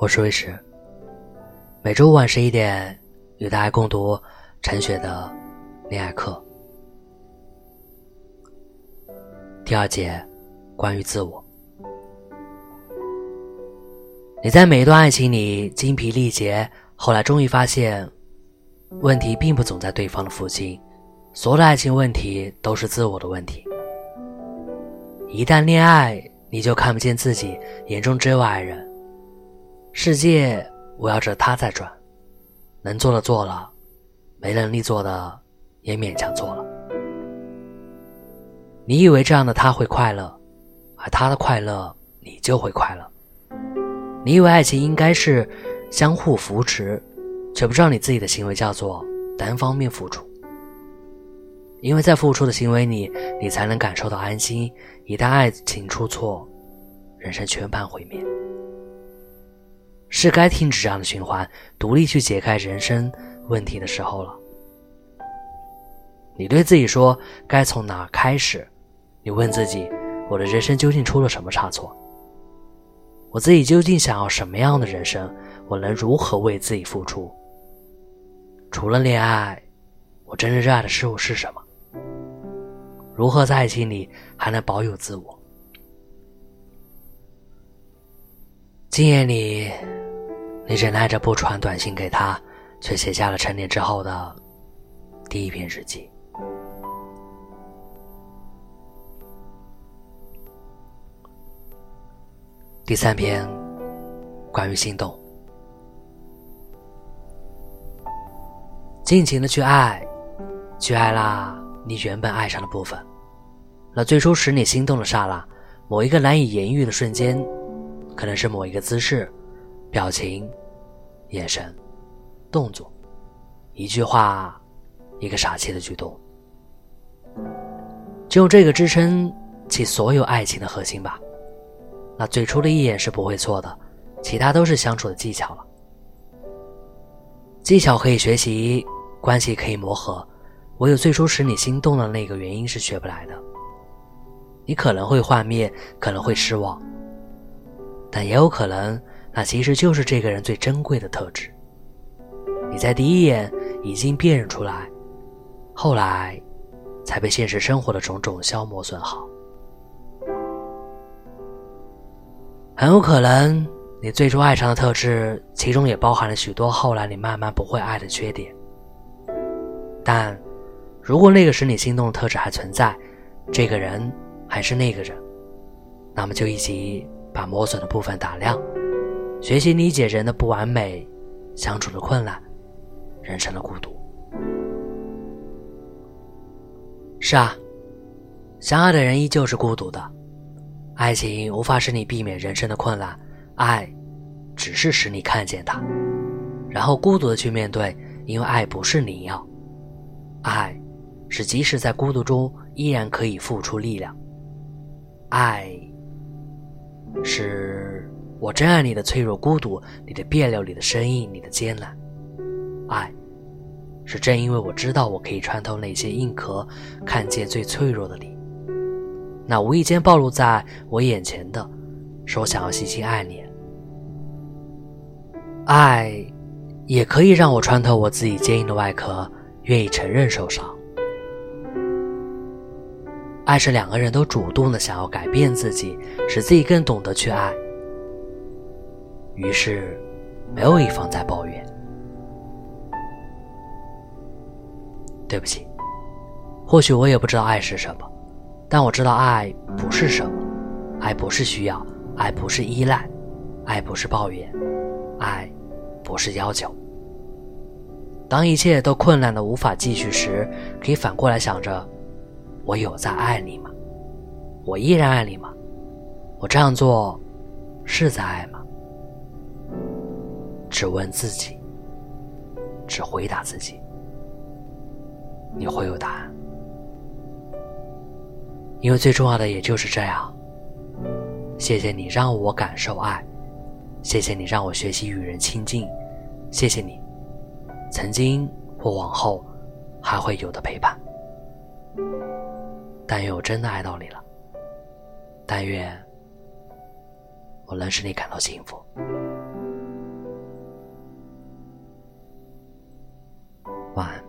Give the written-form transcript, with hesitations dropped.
我是魏石，每周五晚11点与大家共读陈雪的恋爱课。第二节，关于自我。你在每一段爱情里精疲力竭，后来终于发现问题并不总在对方的附近，所有的爱情问题都是自我的问题。一旦恋爱，你就看不见自己，眼中只有爱人，世界围绕着他在转，能做的做了，没能力做的也勉强做了。你以为这样的他会快乐，而他的快乐你就会快乐。你以为爱情应该是相互扶持，却不知道你自己的行为叫做单方面付出。因为在付出的行为里，你才能感受到安心，一旦爱情出错，人生全盘毁灭。是该停止这样的循环，独立去解开人生问题的时候了。你对自己说该从哪儿开始，你问自己，我的人生究竟出了什么差错，我自己究竟想要什么样的人生？我能如何为自己付出？除了恋爱，我真正热爱的事物是什么？如何在爱情里还能保有自我？今夜里，你忍耐着不传短信给他，却写下了成年之后的第一篇日记。第三篇，关于心动。尽情的去爱，去爱啦你原本爱上的部分，那最初使你心动的刹那，某一个难以言喻的瞬间，可能是某一个姿势、表情、眼神、动作，一句话，一个傻气的举动，只有这个支撑起所有爱情的核心吧。那最初的一眼是不会错的，其他都是相处的技巧了。技巧可以学习，关系可以磨合，唯有最初使你心动的那个原因是学不来的。你可能会幻灭，可能会失望，但也有可能那其实就是这个人最珍贵的特质。你在第一眼已经辨认出来，后来才被现实生活的种种消磨损耗。很有可能你最初爱上的特质，其中也包含了许多后来你慢慢不会爱的缺点。但如果那个使你心动的特质还存在，这个人还是那个人，那么就一起把磨损的部分打亮，学习理解人的不完美，相处的困难，人生的孤独。是啊，相爱的人依旧是孤独的，爱情无法使你避免人生的困难，爱只是使你看见它，然后孤独的去面对，因为爱不是灵药，爱是即使在孤独中依然可以付出力量，爱是我珍爱你的脆弱孤独，你的别扭，你的生硬，你的艰难，爱是正因为我知道我可以穿透那些硬壳，看见最脆弱的你。那无意间暴露在我眼前的，是我想要细心爱你。爱也可以让我穿透我自己坚硬的外壳，愿意承认受伤。爱是两个人都主动的想要改变自己，使自己更懂得去爱。于是，没有一方在抱怨。对不起，或许我也不知道爱是什么。但我知道爱不是什么，爱不是需要，爱不是依赖，爱不是抱怨，爱不是要求。当一切都困难的无法继续时，可以反过来想着，我有在爱你吗？我依然爱你吗？我这样做是在爱吗？只问自己，只回答自己，你会有答案。因为最重要的也就是这样。谢谢你让我感受爱，谢谢你让我学习与人亲近，谢谢你曾经或往后还会有的陪伴。但愿我真的爱到你了，但愿我能使你感到幸福。晚。